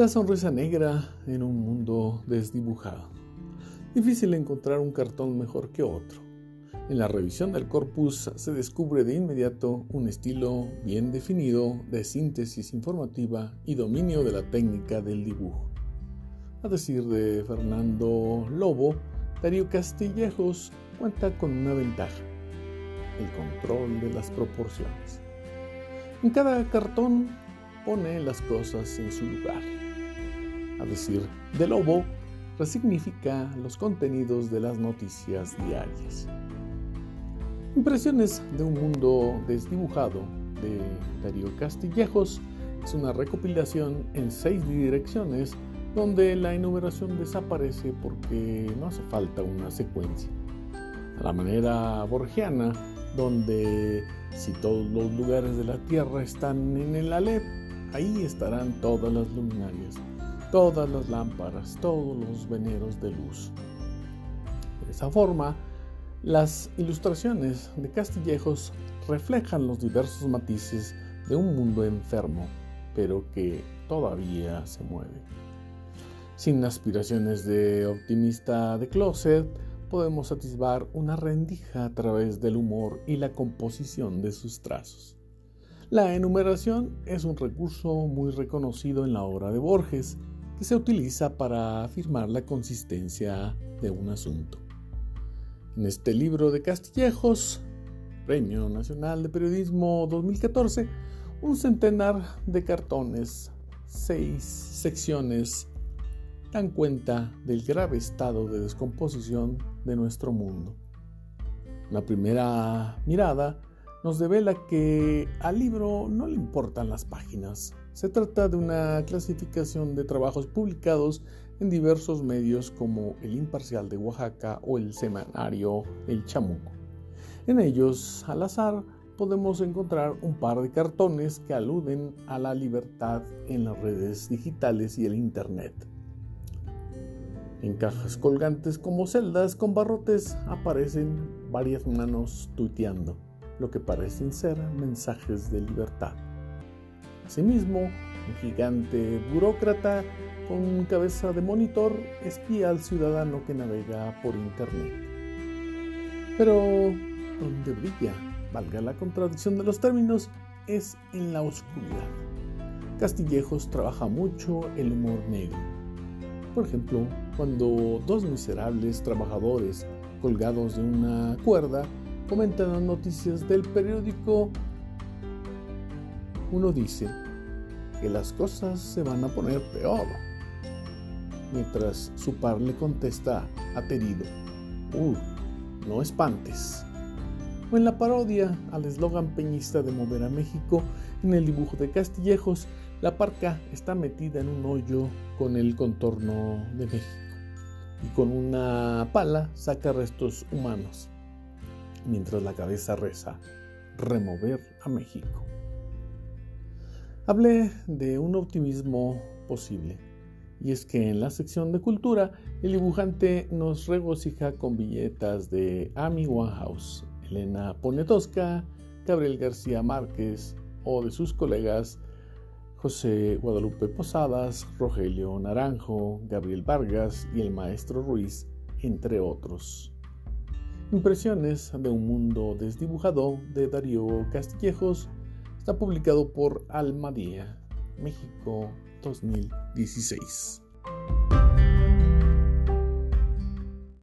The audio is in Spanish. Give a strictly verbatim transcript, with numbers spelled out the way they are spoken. La sonrisa negra en un mundo desdibujado. Difícil encontrar un cartón mejor que otro. En la revisión del corpus se descubre de inmediato un estilo bien definido de síntesis informativa y dominio de la técnica del dibujo. A decir de Fernando Lobo, Darío Castillejos cuenta con una ventaja: el control de las proporciones. En cada cartón pone las cosas en su lugar. A decir de Lobo, resignifica los contenidos de las noticias diarias. Impresiones de un mundo desdibujado de Darío Castillejos es una recopilación en seis direcciones donde la enumeración desaparece porque no hace falta una secuencia. A la manera borgiana, donde si todos los lugares de la Tierra están en el Aleph, ahí estarán todas las luminarias, todas las lámparas, todos los veneros de luz. De esa forma, las ilustraciones de Castillejos reflejan los diversos matices de un mundo enfermo, pero que todavía se mueve. Sin aspiraciones de optimista de closet, podemos atisbar una rendija a través del humor y la composición de sus trazos. La enumeración es un recurso muy reconocido en la obra de Borges, que se utiliza para afirmar la consistencia de un asunto. En este libro de Castillejos, Premio Nacional de Periodismo dos mil catorce, un centenar de cartones, seis secciones, dan cuenta del grave estado de descomposición de nuestro mundo. Una primera mirada nos devela que al libro no le importan las páginas. Se trata de una clasificación de trabajos publicados en diversos medios como el Imparcial de Oaxaca o el semanario El Chamuco. En ellos, al azar, podemos encontrar un par de cartones que aluden a la libertad en las redes digitales y el Internet. En cajas colgantes como celdas con barrotes aparecen varias manos tuiteando lo que parecen ser mensajes de libertad. Asimismo, un gigante burócrata con cabeza de monitor espía al ciudadano que navega por Internet. Pero donde brilla, valga la contradicción de los términos, es en la oscuridad. Castillejos trabaja mucho el humor negro. Por ejemplo, cuando dos miserables trabajadores colgados de una cuerda comentan las noticias del periódico, uno dice que las cosas se van a poner peor, mientras su par le contesta aterido: ¡Uh, no espantes! O en la parodia al eslogan peñista de Mover a México, en el dibujo de Castillejos, la parca está metida en un hoyo con el contorno de México y con una pala saca restos humanos, mientras la cabeza reza: remover a México. Hablé de un optimismo posible, y es que en la sección de cultura el dibujante nos regocija con viñetas de Amy Winehouse, Elena Poniatowska, Gabriel García Márquez o de sus colegas José Guadalupe Posadas, Rogelio Naranjo, Gabriel Vargas y el maestro Ruiz, entre otros. Impresiones de un mundo desdibujado de Darío Castillejos está publicado por Almadía, México, dos mil dieciséis.